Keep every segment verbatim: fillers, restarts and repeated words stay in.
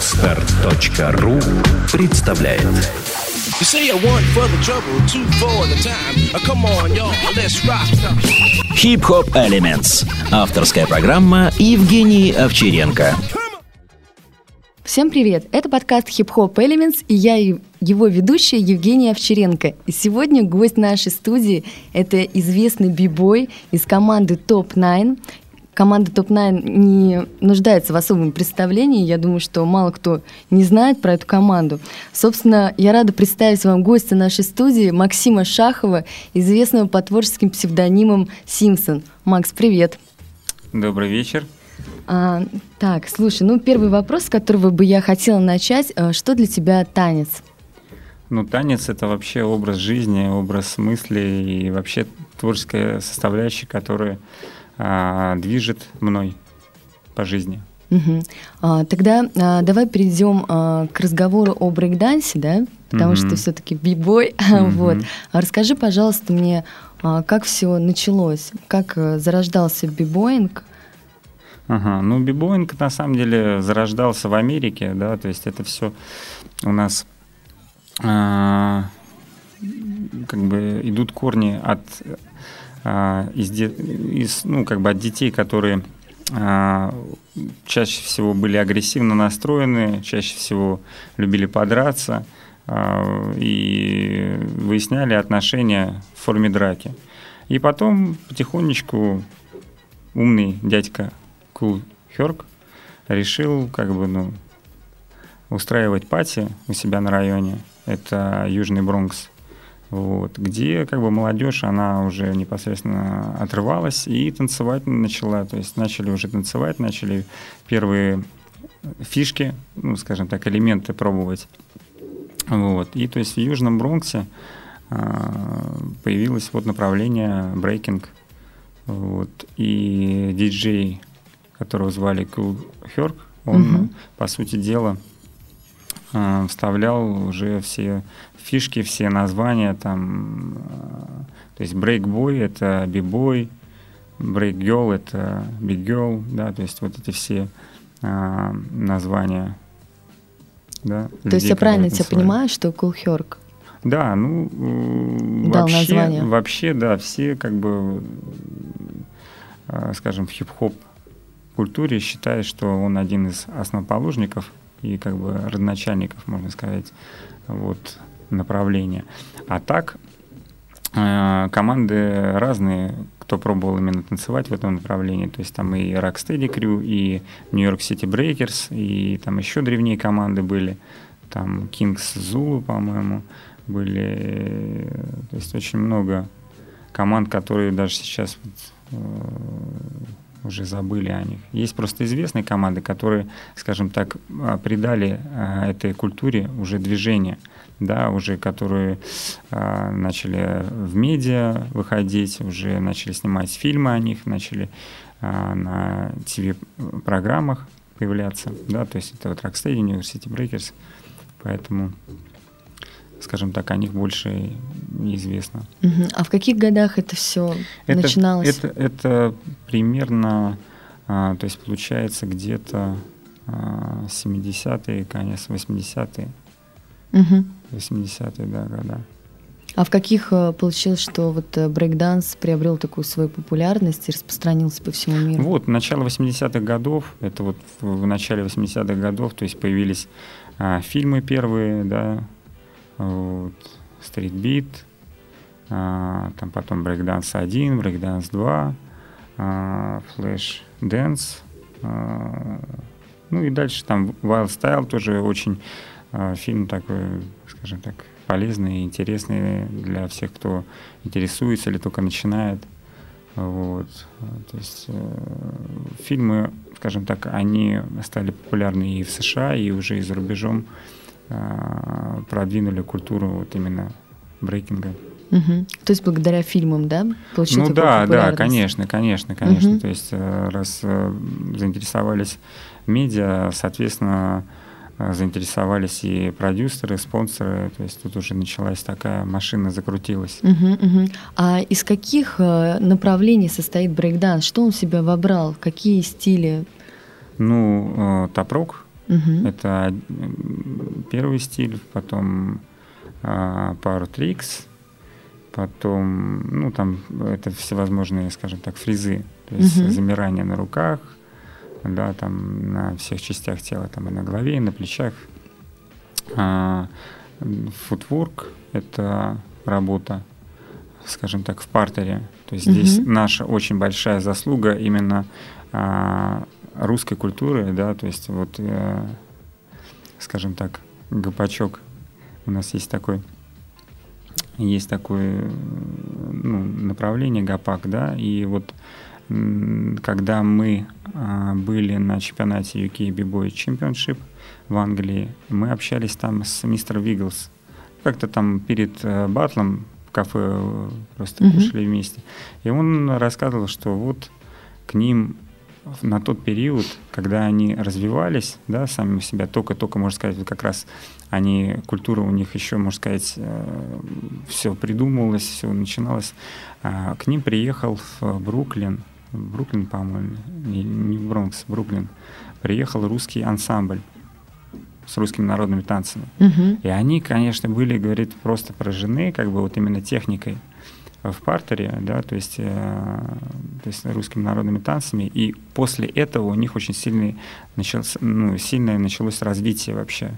Podstart.ru представляет. Hip-Hop Elements. Авторская программа Евгении Овчаренко. Всем привет! Это подкаст Hip-Hop Elements, и я его ведущая Евгения Овчаренко. И сегодня гость нашей студии – это известный бибой из команды Top девять. Команда Top девять не нуждается в особом представлении. Я думаю, что мало кто не знает про эту команду. Собственно, я рада представить вам гостя нашей студии Максима Шахова, известного по творческим псевдонимам Симсон. Макс, привет. Добрый вечер. А, так, слушай, ну первый вопрос, с которого бы я хотела начать. Что для тебя танец? Ну, танец — это вообще образ жизни, образ мысли и вообще творческая составляющая, которая движет мной по жизни. Угу. А, тогда а, давай перейдем а, к разговору о брейкдансе, да? Потому угу. что все-таки бибой. Угу. Вот. А расскажи, пожалуйста, мне, а, как все началось, как а, зарождался бибоинг? Ага. Ну, бибоинг на самом деле зарождался в Америке, да, то есть это все у нас а, как бы идут корни от Из, из, ну, как бы от детей, которые а, чаще всего были агрессивно настроены, чаще всего любили подраться а, и выясняли отношения в форме драки. И потом потихонечку умный дядька Кул Хёрк решил как бы, ну, устраивать пати у себя на районе. Это Южный Бронкс. Вот, где как бы молодежь, она уже непосредственно отрывалась и танцевать начала. То есть начали уже танцевать, начали первые фишки, ну, скажем так, элементы пробовать. Вот. И то есть в Южном Бронксе а, появилось вот направление брейкинг. Вот. И диджей, которого звали Кул Хёрк, он, mm-hmm. по сути дела, а, вставлял уже все фишки, все названия там, то есть брейкбой — это бибой, брейкгерл — это биггерл, да, то есть вот эти все а, названия. Да, то людей, есть я правильно тебя понимаю, что Кул Хёрк? Да, ну дал вообще, название. Вообще, да, все как бы, скажем, в хип-хоп культуре считают, что он один из основоположников и как бы родоначальников, можно сказать, вот направления. А так э, команды разные, кто пробовал именно танцевать в этом направлении. То есть там и Rock Steady Crew, и New York City Breakers, и там еще древние команды были. Там Kings Zulu, по-моему, были. То есть очень много команд, которые даже сейчас вот, э, уже забыли о них. Есть просто известные команды, которые, скажем так, придали э, этой культуре уже движение. Да, уже которые а, начали в медиа выходить, уже начали снимать фильмы о них, начали а, на ТВ-программах появляться, да, то есть это вот Rocksteady, University Breakers, поэтому, скажем так, о них больше неизвестно. Uh-huh. А в каких годах это все это, начиналось? Это, это примерно, а, то есть получается где-то а, семидесятые, конец восьмидесятые. Uh-huh. восьмидесятые, да, года. А в каких получилось, что вот брейкданс приобрел такую свою популярность и распространился по всему миру? Вот, начало восьмидесятых годов, это вот в начале восьмидесятых годов, то есть появились а, фильмы первые, да, вот, Street Beat, а, там потом брейкданс один, брейкданс два, а, Flash Dance, а, ну и дальше там Wild Style тоже очень фильм такой, скажем так, полезный и интересный для всех, кто интересуется или только начинает. Вот. То есть э, фильмы, скажем так, они стали популярны и в США, и уже и за рубежом э, продвинули культуру вот именно брейкинга. Угу. То есть благодаря фильмам, да, получили такую популярность? Ну да, да, конечно, конечно, конечно. Угу. То есть раз э, заинтересовались медиа, соответственно, заинтересовались и продюсеры, и спонсоры, то есть тут уже началась такая машина, закрутилась. Uh-huh, uh-huh. А из каких направлений состоит брейкданс? Что он в себя вобрал? Какие стили? Ну, топ-рок, Uh-huh. Это первый стиль, потом а, пару трикс, потом, ну, там это всевозможные, скажем так, фризы, то есть uh-huh. замирание на руках, да, там на всех частях тела, там и на голове, и на плечах. А, футворк — это работа, скажем так, в партере. То есть uh-huh. здесь наша очень большая заслуга именно а, русской культуры, да, то есть вот, э, скажем так, гопачок у нас есть такой, есть такое, ну, направление гопак, да, и вот м- когда мы э, были на чемпионате ю кей B-Boy Championship в Англии, мы общались там с мистером Виглс, как-то там перед э, батлом в кафе просто mm-hmm. кушали вместе, и он рассказывал, что вот к ним на тот период, когда они развивались, да, сами у себя, только-только, можно сказать, вот как раз они, культура у них еще, можно сказать, э, все придумывалось, все начиналось. Э, к ним приехал в Бруклин, в Бруклин, по-моему, не, не в Бронкс, в Бруклин, приехал русский ансамбль с русскими народными танцами. Uh-huh. И они, конечно, были, говорит, просто поражены, как бы вот именно техникой в партере, да, то есть, э, то есть русскими народными танцами, и после этого у них очень сильный начался, ну, сильное началось развитие вообще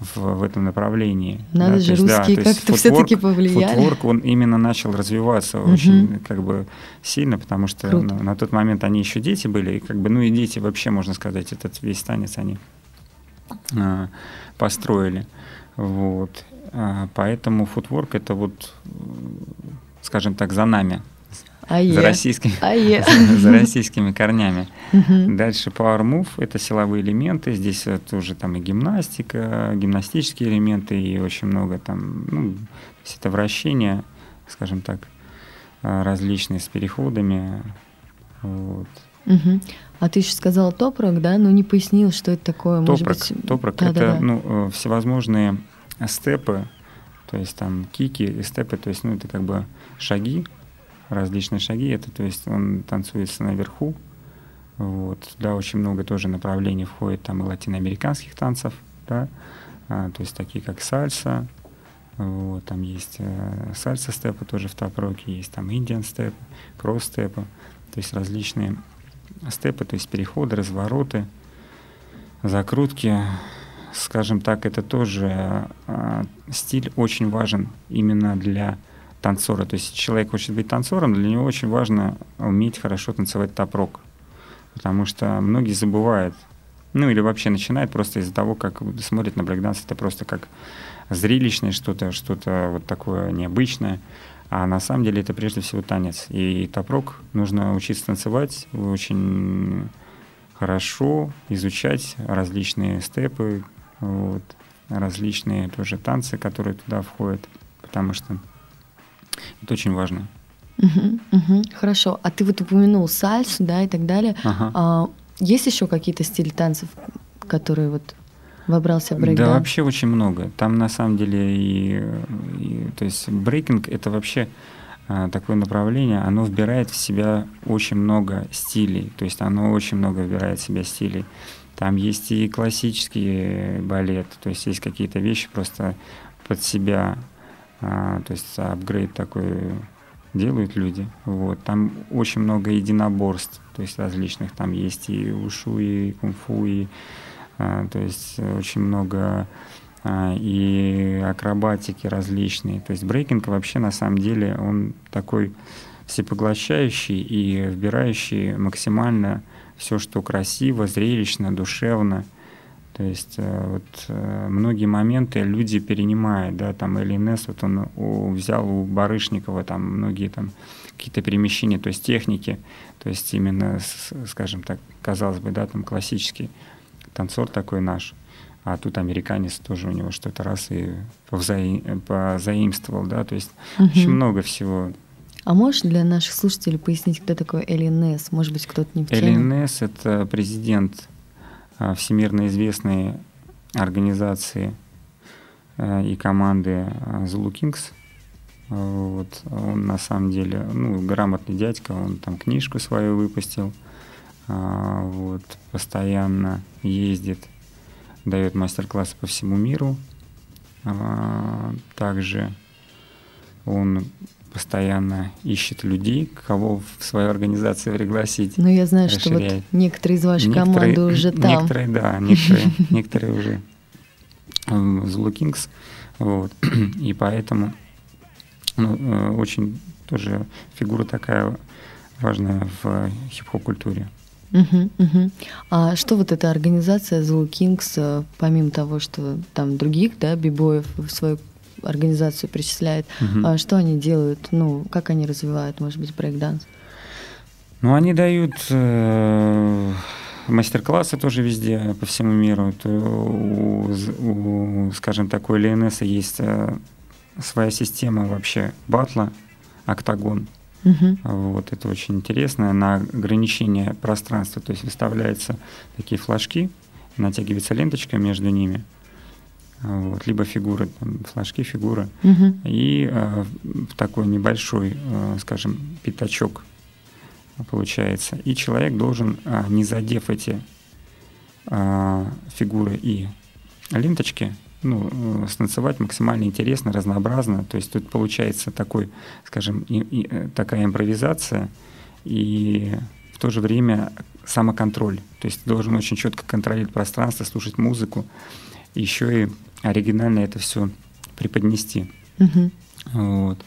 в, в этом направлении. Надо да, же, то есть, русские да, то как-то футворк, все-таки повлияли. Футворк, он именно начал развиваться uh-huh. очень как бы сильно, потому что на, на тот момент они еще дети были, и как бы, ну и дети вообще, можно сказать, этот весь танец они э, построили. Вот. Э, поэтому футворк — это вот, скажем так, за нами, а за, российскими, за, за российскими корнями. Uh-huh. Дальше Power Move — это силовые элементы, здесь тоже там и гимнастика, гимнастические элементы, и очень много там, ну, это вращения, скажем так, различные с переходами. Вот. Uh-huh. А ты еще сказала топрок, да? Но не пояснил, что это такое. Топрок, быть... топрок — это, ну, всевозможные степы, то есть там кики и степы, то есть, ну, это как бы шаги, различные шаги, это, то есть, он танцуется наверху, вот, да, очень много тоже направлений входит, там, и латиноамериканских танцев, да, а, то есть, такие как сальса, вот, там есть э, сальса-степы тоже в топроке, есть там индиан-степы, кросс-степы, то есть, различные степы, то есть, переходы, развороты, закрутки. Скажем так, это тоже э, стиль очень важен именно для танцора. То есть человек хочет быть танцором, для него очень важно уметь хорошо танцевать топ-рок. Потому что многие забывают, ну или вообще начинают просто из-за того, как смотрят на брейк-данс, это просто как зрелищное что-то, что-то вот такое необычное. А на самом деле это прежде всего танец. И топ-рок нужно учиться танцевать очень хорошо, изучать различные степы, вот, различные тоже танцы, которые туда входят, потому что это очень важно. Uh-huh, uh-huh, хорошо. А ты вот упомянул сальсу, да, и так далее. Uh-huh. А есть еще какие-то стили танцев, которые вот вобрался в брейк-данс? Да, вообще очень много. Там на самом деле и, и то есть брейкинг — это вообще а, такое направление, оно вбирает в себя очень много стилей, то есть оно очень много вбирает в себя стилей. Там есть и классический балет, то есть есть какие-то вещи просто под себя, а, то есть апгрейд такой делают люди. Вот. Там очень много единоборств, то есть различных, там есть и ушу, и кунг-фу, и, а, то есть очень много а, и акробатики различные. То есть брейкинг вообще на самом деле он такой всепоглощающий и вбирающий максимально все, что красиво, зрелищно, душевно. То есть вот многие моменты люди перенимают, да, там Элинес, вот он у, взял у Барышникова там многие там какие-то перемещения, то есть техники, то есть именно, скажем так, казалось бы, да, там классический танцор такой наш, а тут американец тоже у него что-то раз и повзаи- позаимствовал, да, то есть угу. очень много всего. А можешь для наших слушателей пояснить, кто такой Элинес? Может быть, кто-то не понял. Элинес — это президент всемирно известной организации и команды Zulu Kings. Вот. Он на самом деле, ну, грамотный дядька, он там книжку свою выпустил, вот, постоянно ездит дает мастер-классы по всему миру. Также он постоянно ищет людей, кого в свою организацию пригласить. Ну, я знаю, расширяет. Что вот некоторые из вашей некоторые, команды уже там. Некоторые, да, некоторые, некоторые уже Zulu Kings. Вот. И поэтому ну, очень тоже фигура такая важная в хип-хоп-культуре. Uh-huh, uh-huh. А что вот эта организация Zulu Kings, помимо того, что там других, да, бибоев в свою организацию причисляет, uh-huh. а что они делают, ну, как они развивают, может быть, брейк-данс? Ну, они дают э, мастер-классы тоже везде, по всему миру. То, у, у, скажем так, у Элинеса есть э, своя система вообще батла, октагон. Uh-huh. Вот, это очень интересно. На ограничение пространства, то есть выставляются такие флажки, натягивается ленточка между ними, вот, либо фигуры, там, флажки, фигуры, uh-huh. и э, такой небольшой, э, скажем, пятачок получается. И человек должен, э, не задев эти э, фигуры и ленточки, ну, станцевать максимально интересно, разнообразно. То есть тут получается такой, скажем, и, и, такая импровизация и в то же время самоконтроль. То есть ты должен очень четко контролировать пространство, слушать музыку, еще и оригинально это все преподнести. Uh-huh. Вот.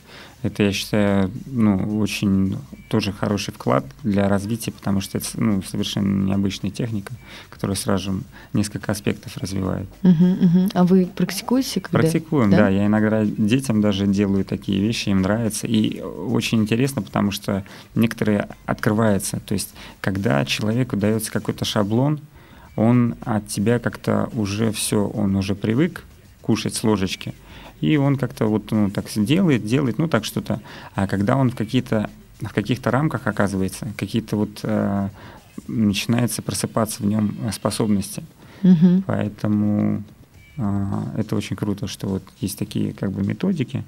Это, я считаю, ну, очень тоже хороший вклад для развития, потому что это, ну, совершенно необычная техника, которая сразу же несколько аспектов развивает. Uh-huh, uh-huh. А вы практикуете? Когда? Практикуем, да? да. Я иногда детям даже делаю такие вещи, им нравится. И очень интересно, потому что некоторые открываются. То есть когда человеку дается какой-то шаблон, он от тебя как-то уже все, он уже привык кушать с ложечки. И он как-то вот, ну, так делает, делает, ну так что-то. А когда он в, какие-то, в каких-то рамках оказывается, какие-то вот э, начинаются просыпаться в нем способности. Mm-hmm. Поэтому э, это очень круто, что вот есть такие как бы методики,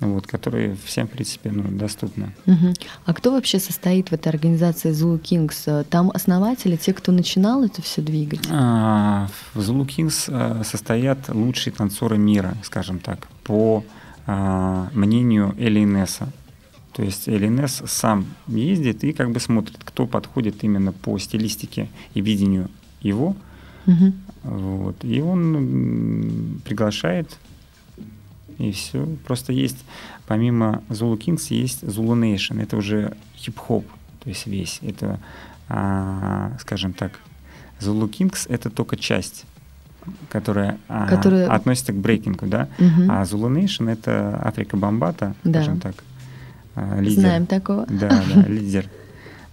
вот, которые всем, в принципе, ну, доступны. Uh-huh. А кто вообще состоит в этой организации Zulu Kings? Там основатели, те, кто начинал это все двигать? А, в Zulu Kings а, состоят лучшие танцоры мира, скажем так, по а, мнению Элинеса. То есть Элинес сам ездит и как бы смотрит, кто подходит именно по стилистике и видению его. Uh-huh. Вот. И он приглашает. И все. Просто есть, помимо Zulu Kings, есть Zulu Nation. Это уже хип-хоп, то есть весь. Это, а, скажем так, Zulu Kings — это только часть, которая, которая... А, относится к брейкингу, да? Угу. А Zulu Nation — это Африка Бамбата, да. Скажем так. А, лидер. Знаем такого. Да, да, лидер.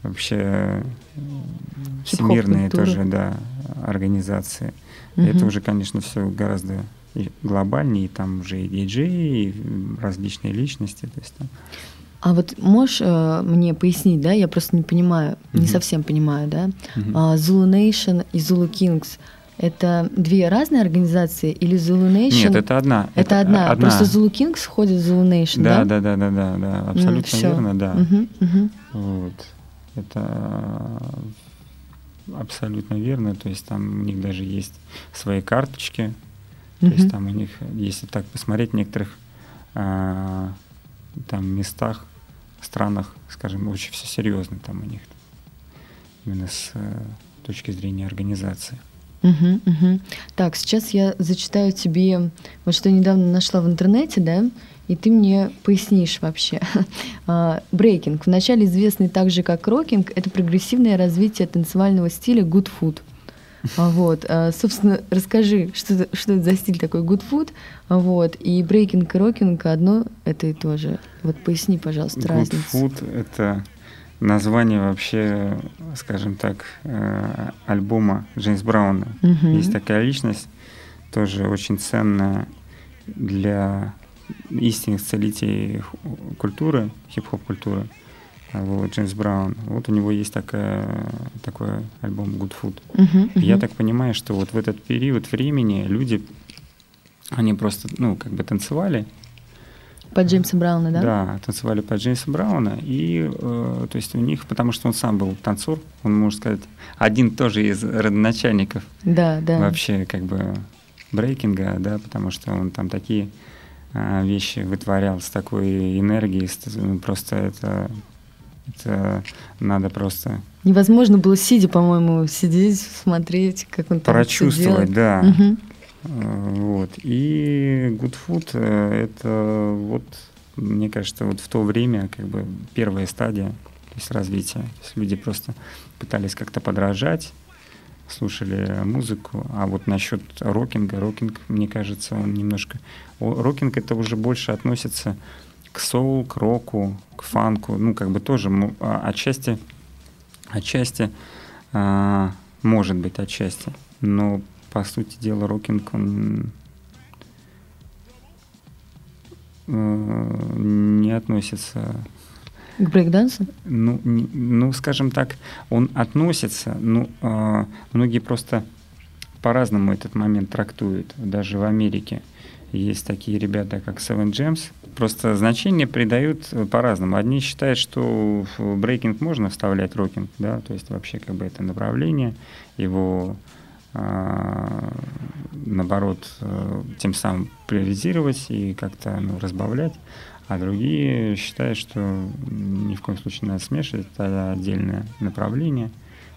Вообще всемирные тоже, да, организации. Угу. Это уже, конечно, все гораздо... И глобальнее, и там уже и диджеи, и различные личности. То есть, там. А вот можешь э, мне пояснить, да, я просто не понимаю, mm-hmm. не совсем понимаю, да, mm-hmm. а, Zulu Nation и Zulu Kings — это две разные организации или Zulu Nation… Нет, это одна. Это, это одна. одна, просто Zulu Kings входит в Zulu Nation, да? Да, да, да, да, да, абсолютно mm, верно, да. Mm-hmm, mm-hmm. Вот, это… абсолютно верно, то есть там у них даже есть свои карточки. То mm-hmm. есть там у них, если так посмотреть, в некоторых э, там местах, странах, скажем, очень все серьезно там у них, именно с э, точки зрения организации. Mm-hmm, mm-hmm. Так, сейчас я зачитаю тебе вот что я недавно нашла в интернете, да, и ты мне пояснишь вообще. Брейкинг, вначале известный также как рокинг, это прогрессивное развитие танцевального стиля Goodfood. Вот, собственно, расскажи, что, что это за стиль такой Goodfood, вот, и брейкинг и рокинг одно, это и то же. Вот поясни, пожалуйста, разницу. Goodfood — это название вообще, скажем так, альбома Джеймса Брауна. Uh-huh. Есть такая личность, тоже очень ценная для истинных целителей культуры, хип-хоп-культуры. Вот, Джеймс Браун. Вот у него есть такая, такой альбом Goodfood. Uh-huh, uh-huh. Я так понимаю, что вот в этот период времени люди, они просто, ну, как бы танцевали, Под Джеймса Брауна, да? Да, танцевали под Джеймса Брауна. И, э, то есть у них, потому что он сам был танцор, он, можно сказать, один тоже из родоначальников. Да, да. Вообще, как бы, брейкинга, да, потому что он там такие э, вещи вытворял с такой энергией, с, просто это... Это надо просто... Невозможно было сидя, по-моему, сидеть, смотреть, как он там прочувствовать, все да. Угу. Вот. И Goodfood — это вот, мне кажется, вот в то время как бы первая стадия, то есть развития. То есть люди просто пытались как-то подражать, слушали музыку. А вот насчет рокинга, рокинг, мне кажется, он немножко... Рокинг — это уже больше относится... к соул, к року, к фанку, ну, как бы тоже отчасти, отчасти э, может быть, отчасти, но, по сути дела, рокинг, он э, не относится... К брейк-дансу? Ну, не, ну, скажем так, он относится, но э, многие просто по-разному этот момент трактуют, даже в Америке. Есть такие ребята, как Seven James. Просто значение придают по-разному. Одни считают, что в брейкинг можно вставлять рокинг, да, то есть вообще как бы это направление, его а, наоборот тем самым приоритизировать и как-то, ну, разбавлять. А другие считают, что ни в коем случае надо смешивать, это отдельное направление.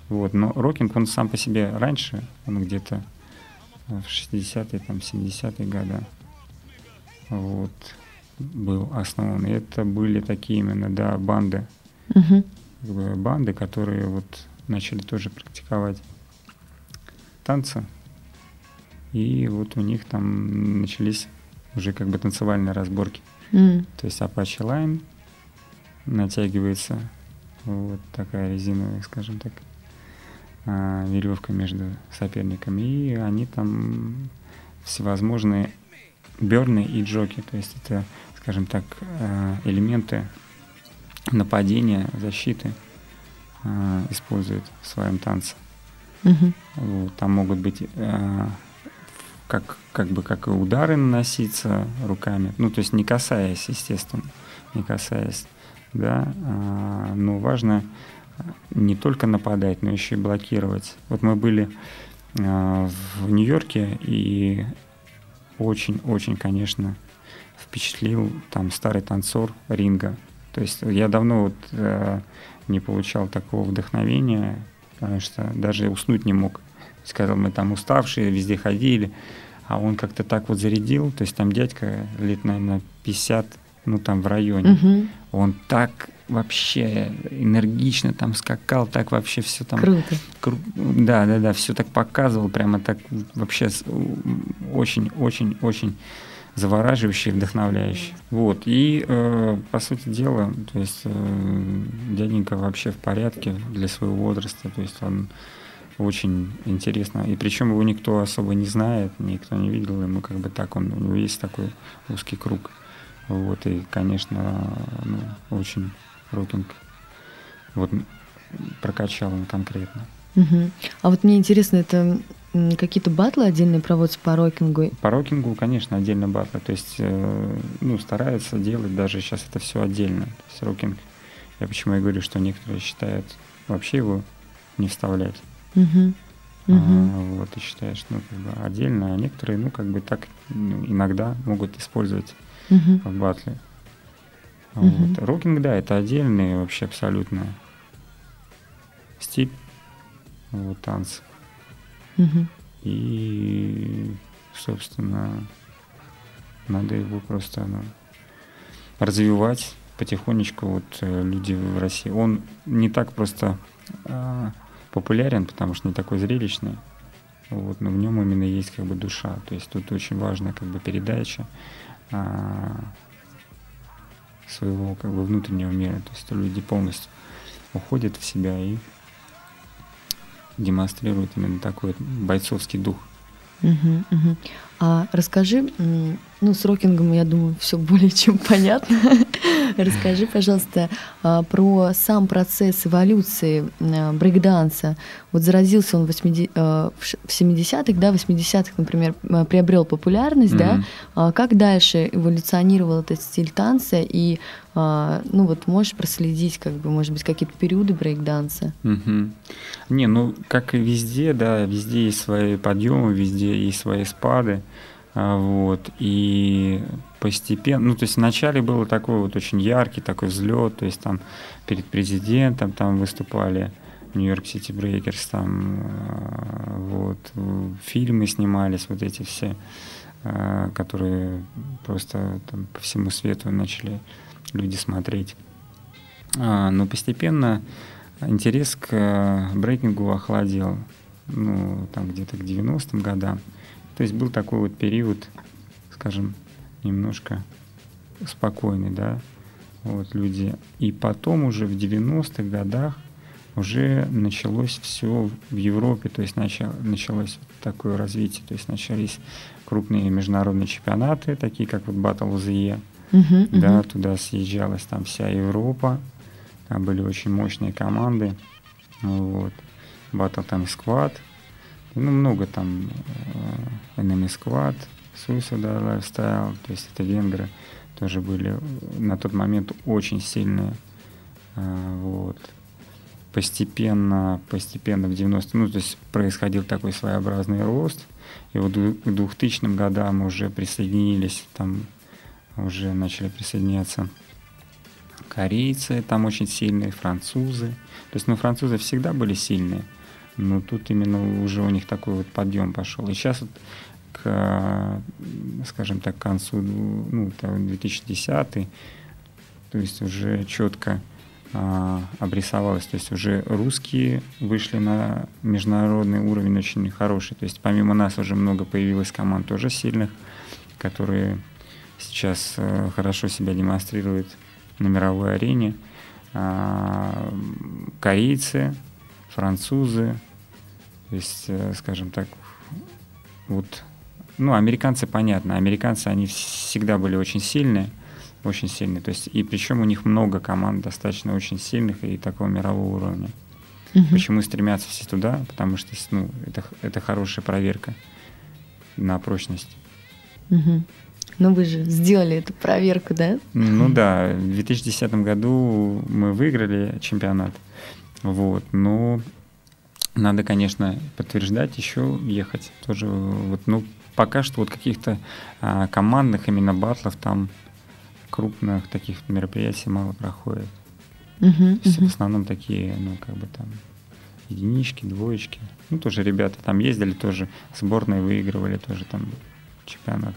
Вот. Но рокинг, он сам по себе раньше, он где-то в шестидесятые, там, семидесятые годы вот, был основан. И это были такие именно, да, банды. Uh-huh. Банды, которые вот начали тоже практиковать танцы. И вот у них там начались уже как бы танцевальные разборки. Uh-huh. То есть Apache Line натягивается, вот такая резиновая, скажем так, веревка между соперниками, и они там всевозможные бёрны и джоки, то есть это, скажем так, элементы нападения, защиты используют в своем танце. Угу. Вот, там могут быть как, как бы как и удары наноситься руками, ну то есть не касаясь, естественно, не касаясь, да, но важно не только нападать, но еще и блокировать. Вот мы были э, в Нью-Йорке, и очень-очень, конечно, впечатлил там старый танцор ринга. То есть я давно вот, э, не получал такого вдохновения, потому что даже уснуть не мог. Сказал, мы там уставшие, везде ходили, а он как-то так вот зарядил. То есть там дядька лет, наверное, пятьдесят, ну там в районе. Угу. Он так... вообще энергично там скакал, так вообще все там... Круто. Кру... Да, да, да, все так показывал, прямо так вообще очень-очень-очень завораживающе и вдохновляюще. Вот, и, э, по сути дела, то есть э, дяденька вообще в порядке для своего возраста, то есть он очень интересно, и причем его никто особо не знает, никто не видел, ему как бы так, он, у него есть такой узкий круг. Вот, и, конечно, ну, очень... рокинг вот прокачал он конкретно. Uh-huh. А вот мне интересно, это какие-то батлы отдельные проводятся по рокингу? По рокингу, конечно, отдельно батлы. То есть, ну, стараются делать даже сейчас это все отдельно. То есть рокинг, я почему и говорю, что некоторые считают вообще его не вставлять. Uh-huh. Uh-huh. А, вот, и считаешь, ну, как бы отдельно, а некоторые, ну, как бы так, ну, иногда могут использовать uh-huh. в батле. Вот. Uh-huh. Рокинг, да, это отдельный вообще абсолютно стиль, вот, танц. Uh-huh. И, собственно, надо его просто, ну, развивать потихонечку. Вот люди в России. Он не так просто а, популярен, потому что не такой зрелищный. Вот, но в нем именно есть как бы душа. То есть тут очень важна как бы передача. А, своего как бы внутреннего мира, то есть люди полностью уходят в себя и демонстрируют именно такой бойцовский дух. Uh-huh, uh-huh. А расскажи, ну, с рокингом, я думаю, все более чем понятно. Расскажи, пожалуйста, про сам процесс эволюции брейкданса. Вот заразился он в семидесятых, да, в восьмидесятых, например, приобрел популярность, mm-hmm. да. Как дальше эволюционировал этот стиль танца? И, ну вот, можешь проследить, как бы, может быть, какие-то периоды брейкданса? Mm-hmm. Не, ну, как и везде, да, везде есть свои подъемы, везде есть свои спады. Вот, и постепенно, ну, то есть вначале был такой вот очень яркий такой взлет, то есть там перед президентом там выступали New York City Breakers, там вот, фильмы снимались, вот эти все, которые просто там по всему свету начали люди смотреть. Но постепенно интерес к брейкингу охладел, ну, там где-то к девяностым годам. То есть был такой вот период, скажем, немножко спокойный, да, вот люди. И потом уже в девяностых годах уже началось все в Европе, то есть началось такое развитие, то есть начались крупные международные чемпионаты, такие как вот Battle of the Year, uh-huh, uh-huh. да, туда съезжалась там вся Европа, там были очень мощные команды, вот, Battle Time Squad, ну, много там эн эм эс Squad, Suicide Lifestyle, то есть это венгры тоже были на тот момент очень сильные. Вот. Постепенно, постепенно в девяностые, ну, то есть происходил такой своеобразный рост. И вот к двухтысячным годам уже присоединились, там уже начали присоединяться корейцы, там очень сильные, французы. То есть, ну, французы всегда были сильные. Но тут именно уже у них такой вот подъем пошел. И сейчас, вот к, скажем так, к концу, ну, две тысячи десятый, то есть уже четко а, обрисовалось. То есть уже русские вышли на международный уровень очень хороший. То есть помимо нас уже много появилось команд тоже сильных, которые сейчас а, хорошо себя демонстрируют на мировой арене. А, корейцы, французы, то есть, скажем так, вот, ну, американцы, понятно, американцы, они всегда были очень сильные, очень сильные, то есть, и причем у них много команд достаточно очень сильных и такого мирового уровня. Uh-huh. Почему стремятся все туда? Потому что, ну, это, это хорошая проверка на прочность. Uh-huh. Ну, вы же сделали эту проверку, да? Ну, да, в две тысячи десятом году мы выиграли чемпионат. Вот, но надо, конечно, подтверждать, еще ехать тоже. Вот, ну, пока что вот каких-то а, командных именно батлов там крупных таких мероприятий мало проходит. Uh-huh, uh-huh. В основном такие, ну, как бы там единички, двоечки. Ну, тоже ребята там ездили, тоже сборные выигрывали, тоже там чемпионат.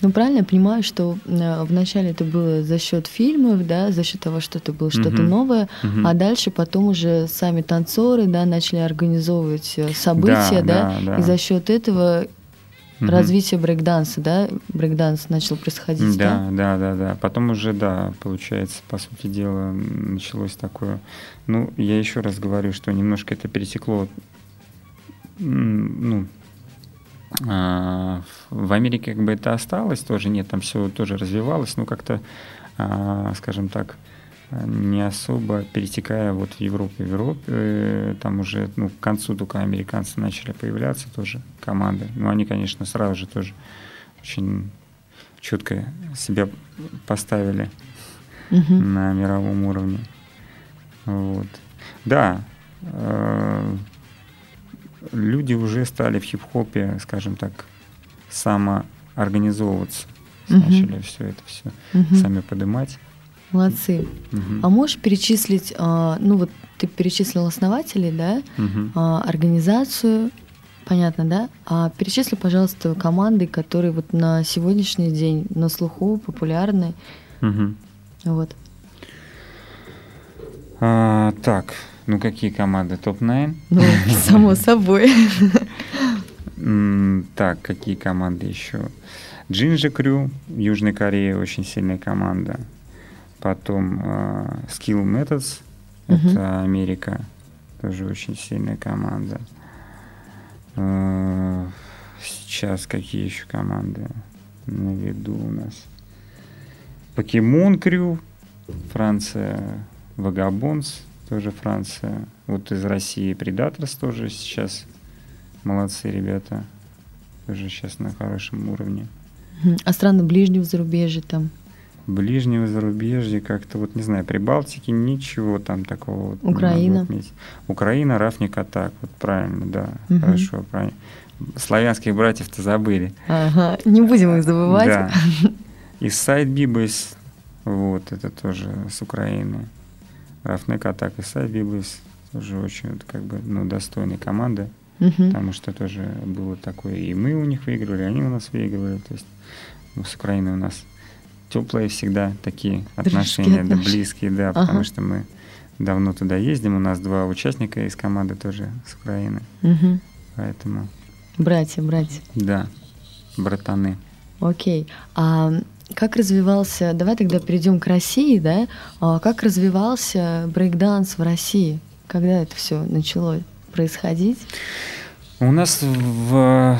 Ну, правильно я понимаю, что э, вначале это было за счет фильмов, да, за счет того, что это было что-то mm-hmm. новое, mm-hmm. а дальше потом уже сами танцоры, да, начали организовывать события, да, да, да, да. и за счет этого mm-hmm. развитие брейкданса, да, брейкданс начал происходить, да, да? Да, да, да, потом уже, да, получается, по сути дела, началось такое, ну, я еще раз говорю, что немножко это перетекло, ну, в Америке как бы это осталось тоже, нет, там все тоже развивалось, но как-то, скажем так, не особо перетекая вот в Европу, в Европе, там уже, ну, к концу только американцы начали появляться тоже, команды, но они, конечно, сразу же тоже очень четко себя поставили mm-hmm. на мировом уровне, вот, да, люди уже стали в хип-хопе, скажем так, самоорганизовываться. Угу. Начали все это все угу. сами поднимать. Молодцы. Угу. А можешь перечислить, ну вот ты перечислил основателей, да, угу. организацию, понятно, да? А перечисли, пожалуйста, команды, которые вот на сегодняшний день на слуху, популярны. Угу. Вот. А, так... Ну, какие команды? топ девять? Ну, само собой. Так, какие команды еще? Джинджи Крю, Южной Кореи, очень сильная команда. Потом uh, Skill Methods, uh-huh. это Америка, тоже очень сильная команда. Uh, сейчас какие еще команды на виду у нас? Pokemon Crew, Франция, Vagabonds, тоже Франция. Вот из России Predatros тоже сейчас. Молодцы ребята. Тоже сейчас на хорошем уровне. А страны ближнего зарубежья там? Ближнего зарубежья как-то, вот не знаю, Прибалтики ничего там такого. Украина. Вот, Украина, Рафник, Атак. Вот правильно, да. Угу. Хорошо, правильно. Славянских братьев-то забыли. Ага, не будем их забывать. Да. И Сайт Бибис, вот, это тоже с Украины. Рафнек, Атак и Сайт Бибис тоже очень, как бы, ну, достойные команды. Uh-huh. Потому что тоже было такое, и мы у них выигрывали, и они у нас выигрывали. То есть ну, с Украиной у нас теплые всегда такие отношения, отношения, да, близкие, да, uh-huh. потому что мы давно туда ездим. У нас два участника из команды тоже с Украины, uh-huh. поэтому. Братья, братья. Да, братаны. Окей. Okay. А как развивался? Давай тогда перейдем к России, да? А как развивался брейкданс в России? Когда это все началось происходить? У нас в,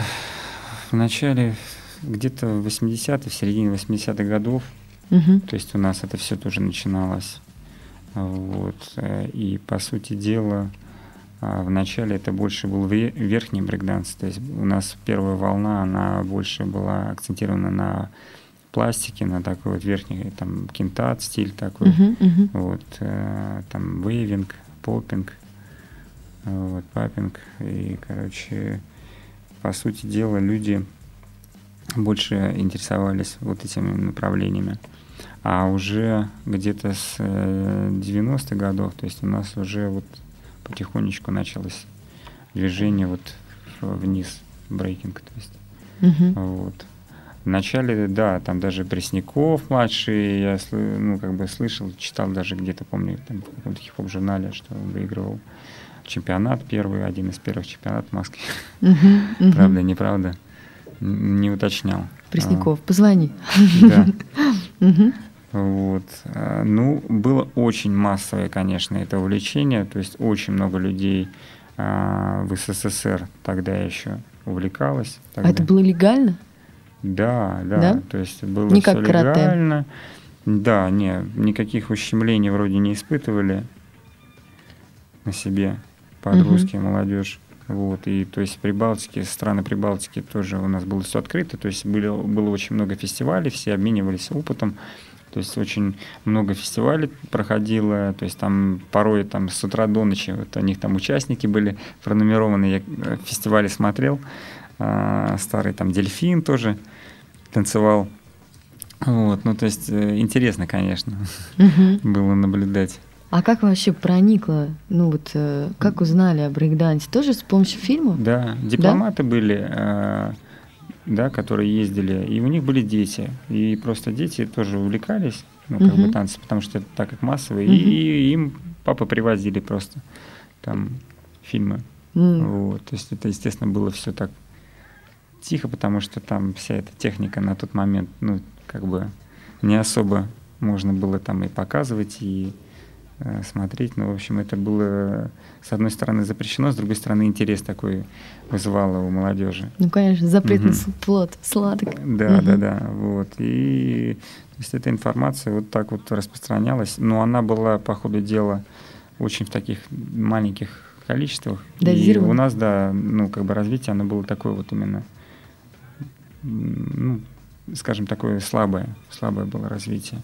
в начале где-то в восьмидесятых, в середине восьмидесятых годов, угу. то есть у нас это все тоже начиналось. Вот. И, по сути дела, в начале это больше был верхний брейкданс, то есть у нас первая волна, она больше была акцентирована на пластике, на такой вот верхний, там, кентат стиль такой, угу, угу. вот, там, вейвинг, поппинг, вот, папинг, и, короче, по сути дела, люди больше интересовались вот этими направлениями. А уже где-то с девяностых годов, то есть у нас уже вот потихонечку началось движение вот вниз, брейкинг, то есть, uh-huh. вот. Вначале, да, там даже Пресняков младший, я, ну, как бы слышал, читал даже где-то, помню, там, в каком-то хип-хоп-журнале, что он выигрывал чемпионат первый, один из первых чемпионатов Москвы. Uh-huh, uh-huh. Правда, неправда? Не уточнял. Пресняков, а, позвони. Да. Uh-huh. Вот. Ну, было очень массовое, конечно, это увлечение. То есть очень много людей а, в СССР тогда еще увлекалось. Тогда. А это было легально? Да, да. да? То есть было не все легально. Карате. Да, не, никаких ущемлений вроде не испытывали на себе. Под uh-huh. русские молодежь. Вот. И то есть Прибалтики, страны Прибалтики тоже у нас было все открыто. То есть были, было очень много фестивалей, все обменивались опытом. То есть очень много фестивалей проходило. То есть там порой там, с утра до ночи вот, у них там участники были пронумерованы. Я фестивали смотрел. А, старый там Дельфин тоже танцевал. Вот. Ну, то есть интересно, конечно, uh-huh. было наблюдать. А как вообще проникло, ну вот, э, как узнали о брейкдансе? Тоже с помощью фильмов? Да, дипломаты да? были, э, да, которые ездили, и у них были дети. И просто дети тоже увлекались, ну, как uh-huh. бы танцы, потому что это так как массовые. Uh-huh. И им папа привозили просто там фильмы. Uh-huh. Вот, то есть это, естественно, было все так тихо, потому что там вся эта техника на тот момент, ну, как бы не особо можно было там и показывать, и смотреть. Ну, в общем, это было, с одной стороны, запрещено, с другой стороны, интерес такой вызывало у молодежи. Ну, конечно, запретный угу. плод, сладок. Да, угу. да, да. Вот. И то есть эта информация вот так вот распространялась. Но она была, по ходу дела, очень в таких маленьких количествах. Дозировано. И у нас, да, ну, как бы развитие, оно было такое вот именно, ну, скажем, такое слабое, слабое было развитие.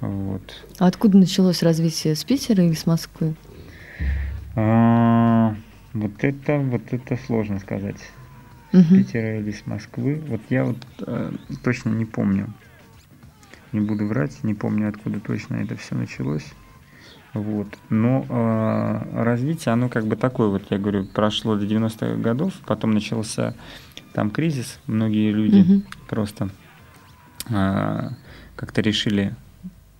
Вот. А откуда началось развитие, с Питера или с Москвы? А, вот это, вот это сложно сказать. Угу. С Питера или с Москвы. Вот я вот э, точно не помню. Не буду врать, не помню, откуда точно это все началось. Вот. Но э, развитие, оно как бы такое, вот я говорю, прошло до девяностых годов, потом начался там кризис, многие люди угу. просто э, как-то решили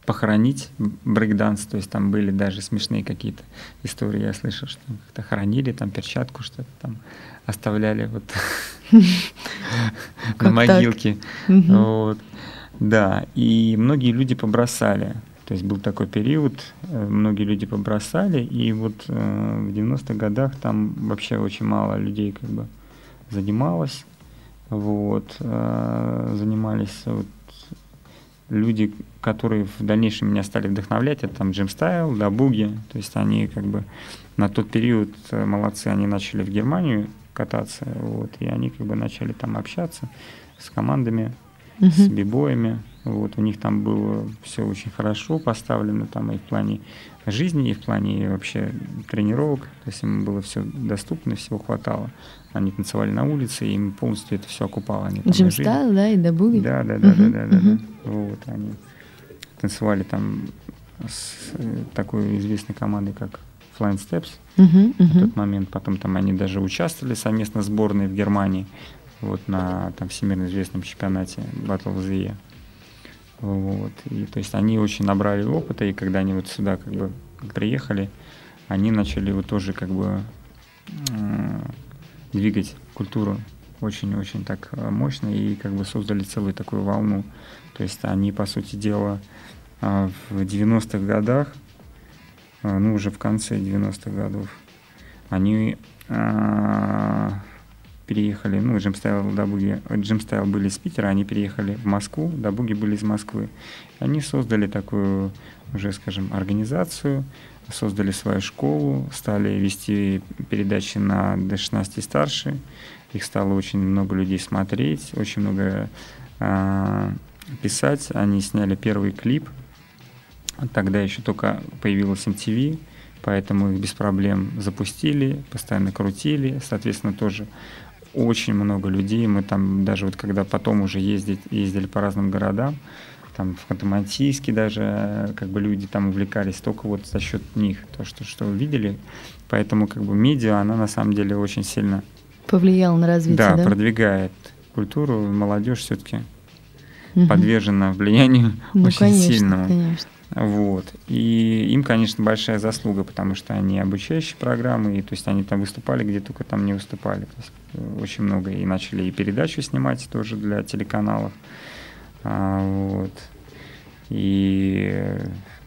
похоронить брейкданс, то есть там были даже смешные какие-то истории, я слышал, что как-то хоронили, там перчатку что-то там оставляли вот на могилке. Да, и многие люди побросали, то есть был такой период, многие люди побросали, и вот в девяностых годах там вообще очень мало людей как бы занималось, вот, занимались вот люди, которые в дальнейшем меня стали вдохновлять, это там Джим Стайл, Да Буги, то есть они как бы на тот период молодцы, они начали в Германию кататься, вот, и они как бы начали там общаться с командами, uh-huh. с бибоями, вот, у них там было все очень хорошо поставлено там и в плане жизни, и в плане вообще тренировок, то есть им было все доступно, всего хватало. Они танцевали на улице, и им полностью это все окупало. Джим Стайл, да, и Да Буги? Да, да, да, uh-huh. да, да, uh-huh. да. Вот, они танцевали там с такой известной командой, как Flying Steps uh-huh, uh-huh. на тот момент. Потом там они даже участвовали совместно с сборной в Германии вот, на там, всемирно известном чемпионате Battle of the Year. Вот. И, то есть они очень набрали опыта, и когда они вот сюда как бы приехали, они начали вот тоже как бы э- двигать культуру очень-очень так мощно и как бы создали целую такую волну. То есть они, по сути дела, в девяностых годах, ну уже в конце девяностых годов, они а, переехали, ну Джим Стайл, Да Буги, Джим Стайл были из Питера, они переехали в Москву, Да Буги были из Москвы. Они создали такую уже, скажем, организацию, создали свою школу, стали вести передачи на дэ шестнадцать и старше. Их стало очень много людей смотреть, очень много э, писать. Они сняли первый клип. Тогда еще только появилась эм ти ви, поэтому их без проблем запустили, постоянно крутили. Соответственно, тоже очень много людей. Мы там даже вот когда потом уже ездить, ездили по разным городам, там в Ханты-Мансийске даже как бы люди там увлекались только вот за счет них, то, что, что увидели. Поэтому как бы медиа, она на самом деле очень сильно повлияла на развитие, да, да? продвигает культуру. Молодежь все-таки угу. подвержена влиянию ну, очень конечно, сильному. Конечно. Вот. И им, конечно, большая заслуга, потому что они обучающие программы, и, то есть они там выступали, где только там не выступали. То есть очень много. И начали и передачу снимать тоже для телеканалов. А, вот. И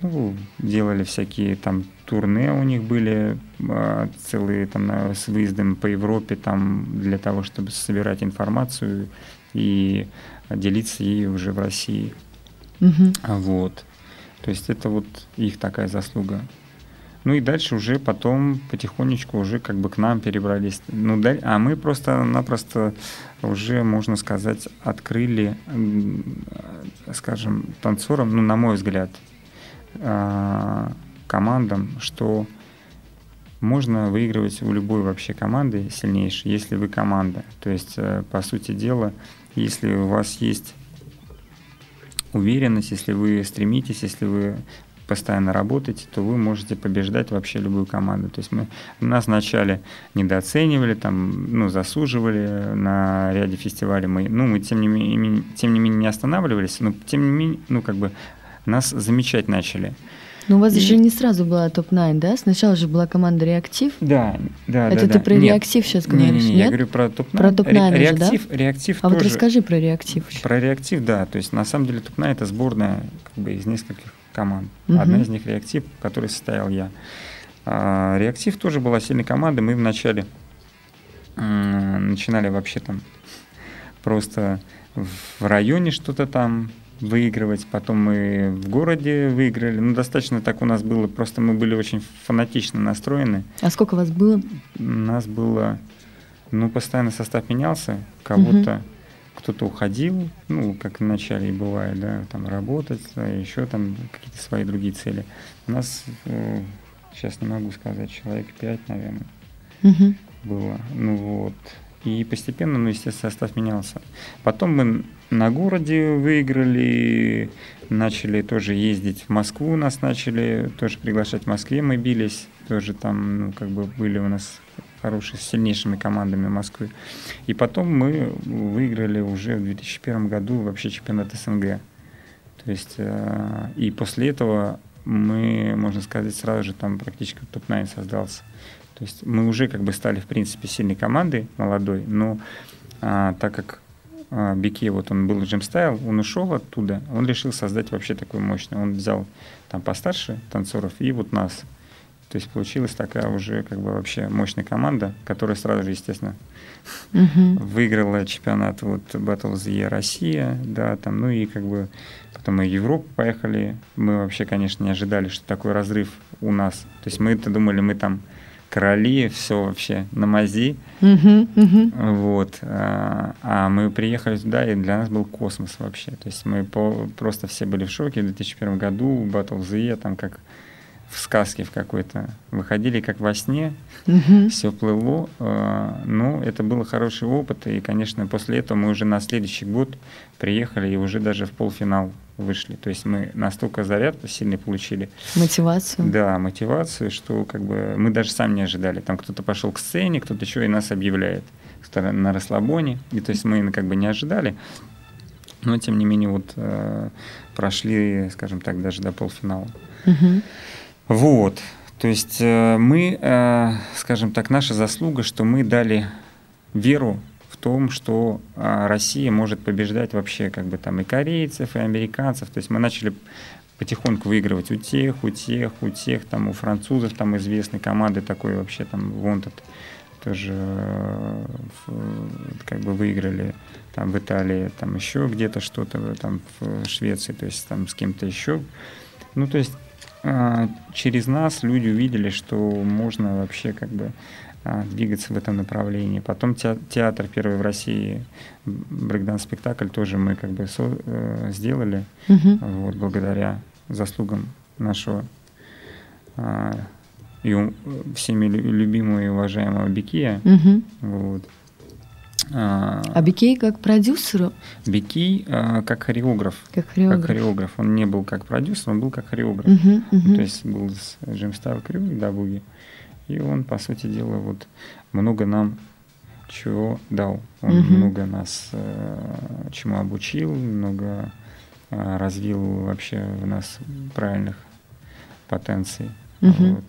ну, делали всякие там турне у них были, а, целые там с выездом по Европе там для того, чтобы собирать информацию и делиться ей уже в России. Mm-hmm. Вот. То есть это вот их такая заслуга. Ну и дальше уже потом потихонечку уже как бы к нам перебрались. Ну, даль... А мы просто-напросто уже, можно сказать, открыли, скажем, танцорам, ну, на мой взгляд, командам, что можно выигрывать у любой вообще команды сильнейшей, если вы команда. То есть, по сути дела, если у вас есть уверенность, если вы стремитесь, если вы постоянно работаете, то вы можете побеждать вообще любую команду. То есть мы нас вначале недооценивали, там, ну, засуживали на ряде фестивалей. Мы, ну, мы тем не менее, тем не менее не останавливались, но тем не менее, ну, как бы нас замечать начали. Но у вас и... же не сразу была топ девять, да? Сначала же была команда «Реактив». Да, да, Это да, ты да. про нет. «Реактив» сейчас говоришь, не, не, не, нет? Я говорю про топ девять. Про топ девять Ре- «Реактив», да? «Реактив» а тоже. А вот расскажи про «Реактив». Про «Реактив», да. То есть на самом деле топ девять — это сборная как бы из нескольких команд. Угу. Одна из них — «Реактив», в которой состоял я. А, «Реактив» тоже была сильной командой. Мы вначале м- начинали вообще там просто в районе что-то там выигрывать, потом мы в городе выиграли. Ну, достаточно так у нас было, просто мы были очень фанатично настроены. А сколько вас было? У нас было, ну, постоянно состав менялся, кого-то, угу. кто-то уходил, ну, как вначале и бывает, да, там работать, еще там какие-то свои другие цели. У нас, сейчас не могу сказать, человек пять, наверное, угу. было. Ну, вот. И постепенно, ну, естественно, состав менялся. Потом мы на городе выиграли, начали тоже ездить в Москву, нас начали тоже приглашать в Москве, мы бились, тоже там, ну, как бы были у нас хорошие, с сильнейшими командами Москвы. И потом мы выиграли уже в две тысячи первом году вообще чемпионат эс эн гэ. То есть, э, и после этого мы, можно сказать, сразу же там практически топ девять создался. То есть мы уже как бы стали, в принципе, сильной командой, молодой, но а, так как а, Бикий, вот он был Джим Стайл, он ушел оттуда, он решил создать вообще такой мощный. Он взял там постарше танцоров и вот нас. То есть получилась такая уже как бы вообще мощная команда, которая сразу же, естественно, mm-hmm. выиграла чемпионат вот Battle of the Year Россия, да, там, ну и как бы Потом мы в Европу поехали. Мы вообще, конечно, не ожидали, что такой разрыв у нас. То есть мы-то думали, мы там короли, все вообще на мази. Uh-huh, uh-huh. Вот. А мы приехали туда, и для нас был космос вообще. То есть мы по- просто все были в шоке. В две тысячи первом году Battle of the Year, там как в сказке в какой-то. Выходили как во сне, uh-huh. все плыло. Но это был хороший опыт. И, конечно, после этого мы уже на следующий год приехали и уже даже в полуфинал вышли. То есть мы настолько заряд сильный получили. Мотивацию. Да, мотивацию, что как бы мы даже сами не ожидали. Там кто-то пошел к сцене, кто-то еще и нас объявляет. Кто-то на расслабоне. И то есть мы как бы не ожидали. Но, тем не менее, вот э, прошли, скажем так, даже до полуфинала. Угу. Вот. То есть э, мы, э, скажем так, наша заслуга, что мы дали веру в том, что а, Россия может побеждать вообще как бы там и корейцев, и американцев. То есть мы начали потихоньку выигрывать у тех, у тех, у тех, там у французов, там известной команды такой вообще там Wanted тоже как бы выиграли, там в Италии, там еще где-то что-то, там в Швеции, то есть там с кем-то еще. Ну то есть а, через нас люди увидели, что можно вообще как бы двигаться в этом направлении. Потом театр первый в России, брейкданс-спектакль тоже мы как бы со- э, сделали, uh-huh. вот, благодаря заслугам нашего э, и, всеми любимого и уважаемого Бикия. Uh-huh. Вот. А, а Бикий как продюсер? Бикий а, как хореограф. Как хореограф. Как хореограф. Он не был как продюсер, он был как хореограф. Uh-huh, uh-huh. То есть был с Джим Стайл Крю и Да Буги. И он, по сути дела, вот много нам чего дал. Он uh-huh. много нас э, чему обучил, много э, развил вообще в нас правильных потенций. Uh-huh. Вот.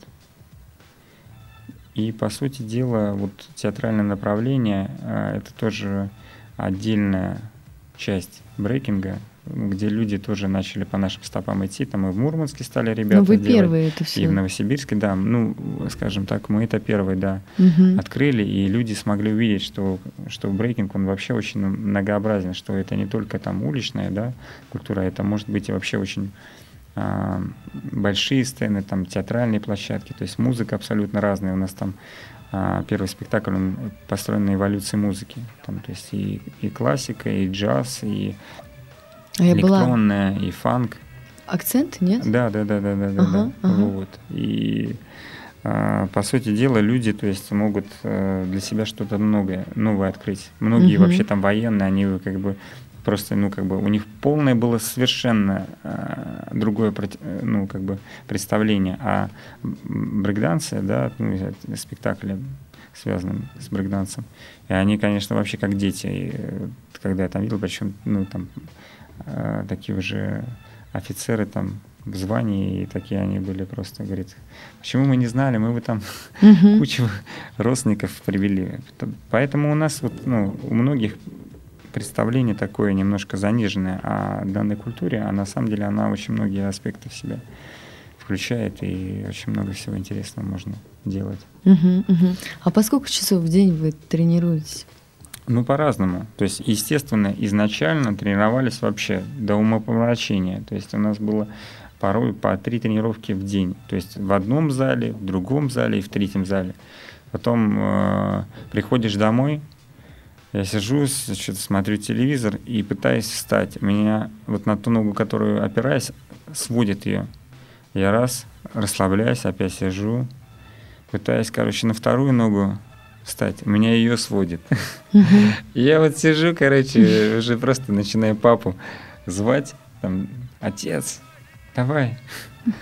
И, по сути дела, вот театральное направление э, — это тоже отдельная часть брейкинга, где люди тоже начали по нашим стопам идти. Там и в Мурманске стали ребята вы делать. Первые это все. И в Новосибирске, да. Ну, скажем так, мы это первые, да, угу. открыли. И люди смогли увидеть, что, что брейкинг, он вообще очень многообразен, что это не только там уличная, да, культура, это может быть и вообще очень а, большие сцены, там театральные площадки. То есть музыка абсолютно разная. У нас там а, первый спектакль, он построен на эволюции музыки. Там, то есть и, и классика, и джаз, и электронная, была... и фанк. Акцент, нет? Да, да, да, да, да, ага, да. Ага. Вот. И а, по сути дела люди, то есть, могут а, для себя что-то многое, новое открыть. Многие угу. вообще там военные, они как бы просто, ну, как бы, у них полное было совершенно а, другое, ну, как бы, представление о брейкдансе, да, ну, спектакле, связанном с брейкдансом. И они, конечно, вообще как дети. И, когда я там видел, причем, ну, там, э, такие уже офицеры там в звании, и такие они были просто, говорит, почему мы не знали, мы бы там uh-huh. кучу родственников привели. Поэтому у нас, вот, ну, у многих представление такое немножко заниженное о данной культуре, а на самом деле она очень многие аспекты в себя включает, и очень много всего интересного можно делать. Uh-huh, uh-huh. А по сколько часов в день вы тренируетесь? Ну, по-разному. То есть, естественно, изначально тренировались вообще до умопомрачения. То есть у нас было порой по три тренировки в день. То есть в одном зале, в другом зале и в третьем зале. Потом э, приходишь домой, я сижу, что-то смотрю телевизор и пытаюсь встать. Меня вот на ту ногу, которую опираюсь, сводит ее. Я раз, расслабляюсь, опять сижу, пытаюсь, короче, на вторую ногу встать, меня ее сводит. Uh-huh. Я вот сижу, короче, уже просто начинаю папу звать, там, отец, давай,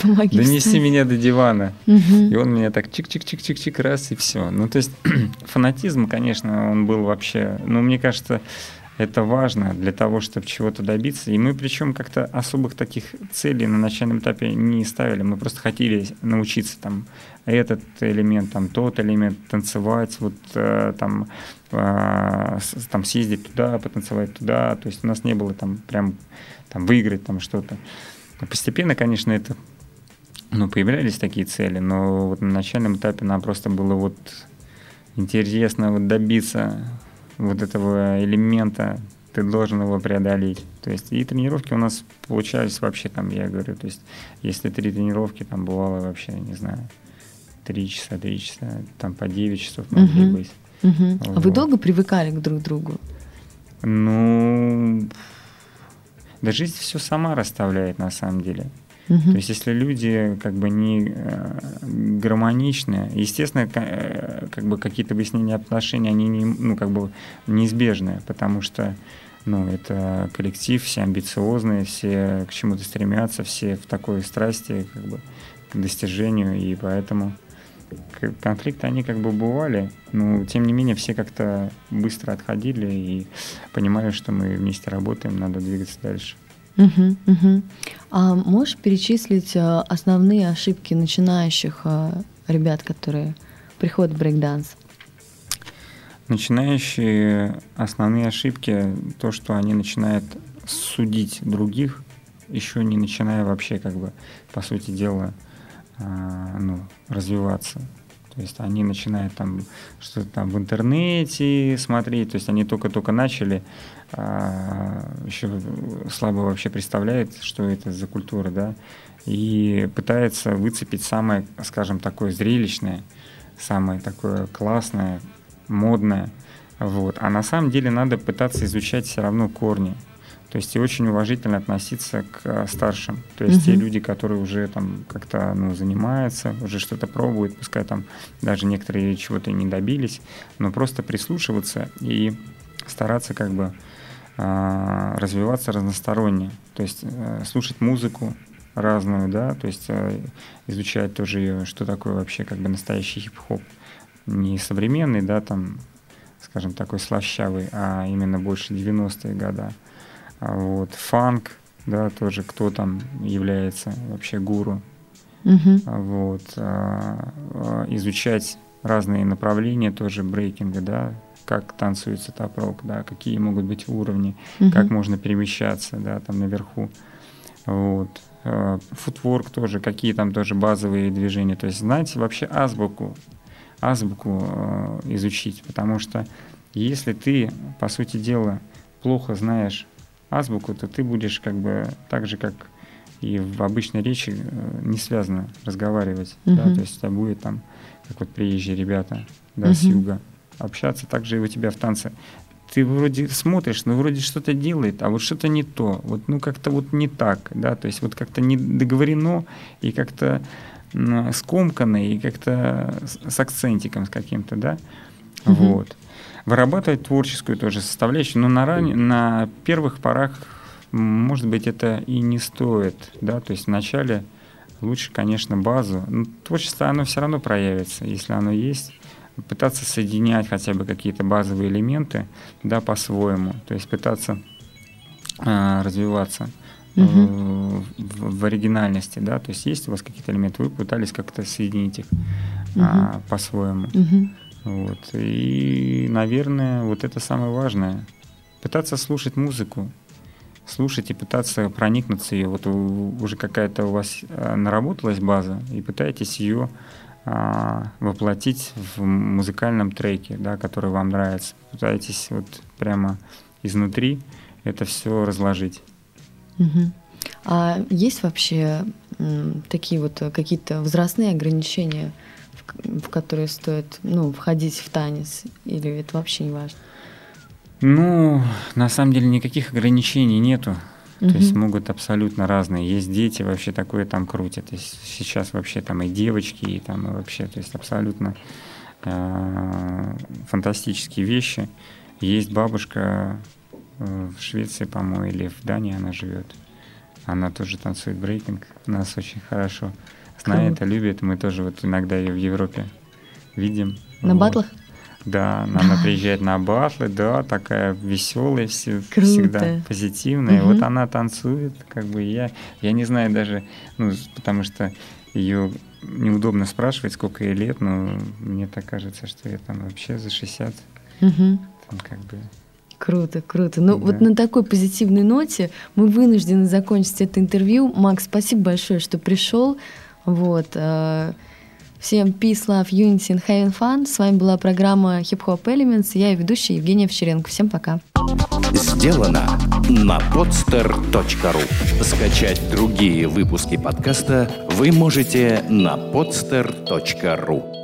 помоги, донеси встать. Меня до дивана. Uh-huh. И он меня так чик-чик-чик-чик-чик, раз, и все. Ну, то есть фанатизм, конечно, он был вообще, ну, мне кажется, это важно для того, чтобы чего-то добиться. И мы причем как-то особых таких целей на начальном этапе не ставили. Мы просто хотели научиться там этот элемент, там тот элемент, танцевать, вот там, там съездить туда, потанцевать туда. То есть у нас не было там прям там, выиграть там что-то. Постепенно, конечно, это, ну, появлялись такие цели, но вот на начальном этапе нам просто было вот интересно вот добиться вот этого элемента, ты должен его преодолеть. То есть и тренировки у нас получались вообще там, я говорю, то есть если три тренировки, там бывало вообще, не знаю, три часа, три часа, там по девять часов могли uh-huh. быть. Uh-huh. Вот. А вы долго привыкали к друг другу? Ну, да жизнь все сама расставляет на самом деле. Uh-huh. То есть если люди как бы не гармоничны, естественно, как бы какие-то выяснения отношений, они не, ну, как бы неизбежны, потому что ну, это коллектив, все амбициозные, все к чему-то стремятся, все в такой страсти как бы, к достижению, и поэтому конфликты, они как бы бывали, но тем не менее все как-то быстро отходили и понимали, что мы вместе работаем, надо двигаться дальше. Угу, угу. А можешь перечислить основные ошибки начинающих ребят, которые приходят в брейк-данс? Начинающие основные ошибки, то, что они начинают судить других, еще не начиная вообще, как бы, по сути дела, ну, развиваться. То есть они начинают там что-то там в интернете смотреть, то есть они только-только начали, еще слабо вообще представляют, что это за культура, да, и пытаются выцепить самое, скажем, такое зрелищное, самое такое классное, модное, вот. А на самом деле надо пытаться изучать все равно корни. То есть и очень уважительно относиться к старшим. То есть uh-huh. те люди, которые уже там как-то ну, занимаются, уже что-то пробуют, пускай там даже некоторые чего-то не добились, но просто прислушиваться и стараться как бы э, развиваться разносторонне. То есть э, слушать музыку разную, да, то есть э, изучать тоже ее, что такое вообще как бы настоящий хип-хоп. Не современный, да, там, скажем, такой слащавый, а именно больше девяностые года. Вот, фанк, да, тоже кто там является вообще гуру. Uh-huh. Вот, а, изучать разные направления тоже брейкинга, да, как танцуется топ-рок, да, какие могут быть уровни, uh-huh. как можно перемещаться, да, там наверху. Вот. А, футворк тоже, какие там тоже базовые движения. То есть знать вообще азбуку. азбуку э, изучить, потому что если ты, по сути дела, плохо знаешь азбуку, то ты будешь как бы так же, как и в обычной речи, э, не связано разговаривать. Uh-huh. Да? То есть у тебя будет там, как вот приезжие ребята да, uh-huh. с юга, общаться, так же и у тебя в танце. Ты вроде смотришь, но вроде что-то делает, а вот что-то не то, вот, ну как-то вот не так, да, то есть вот как-то не договорено и как-то скомканный и как-то с акцентиком с каким-то, да, uh-huh. вот. Вырабатывать творческую тоже составляющую, но на, ран... на первых порах, может быть, это и не стоит, да, то есть вначале лучше, конечно, базу, но творчество, оно все равно проявится, если оно есть, пытаться соединять хотя бы какие-то базовые элементы, да, по-своему, то есть пытаться э, развиваться. Uh-huh. В, в оригинальности, да, то есть есть у вас какие-то элементы, вы пытались как-то соединить их uh-huh. а, по-своему. Uh-huh. Вот. И, наверное, вот это самое важное. Пытаться слушать музыку, слушать и пытаться проникнуться ее. Вот у, уже какая-то у вас наработалась база, и пытаетесь ее а, воплотить в музыкальном треке, да, который вам нравится. Пытаетесь вот прямо изнутри это все разложить. Угу. А есть вообще м, такие вот какие-то возрастные ограничения, в, в которые стоит, ну, входить в танец, или это вообще не важно? Ну, на самом деле никаких ограничений нету. Угу. То есть могут абсолютно разные. Есть дети, вообще такое там крутят. То есть сейчас вообще там и девочки, и там и вообще, то есть абсолютно э, фантастические вещи. Есть бабушка в Швеции, по-моему, или в Дании она живет. Она тоже танцует брейкинг. Нас очень хорошо знает и любит. Мы тоже вот иногда ее в Европе видим. На вот. Батлах? Да, она приезжает на батлы, да, такая веселая, все, всегда позитивная. Угу. Вот она танцует, как бы я, я не знаю даже, ну, потому что ее неудобно спрашивать, сколько ей лет, но мне так кажется, что я там вообще за шестьдесят. Угу. Там как бы... Круто, круто. Ну да. Вот на такой позитивной ноте мы вынуждены закончить это интервью. Макс, спасибо большое, что пришел. Вот. Всем peace, love, unity and having fun. С вами была программа Hip Hop Elements. Я и ведущая Евгения Овчаренко. Всем пока. Сделано на podster точка ru. Скачать другие выпуски подкаста вы можете на podster точка ru.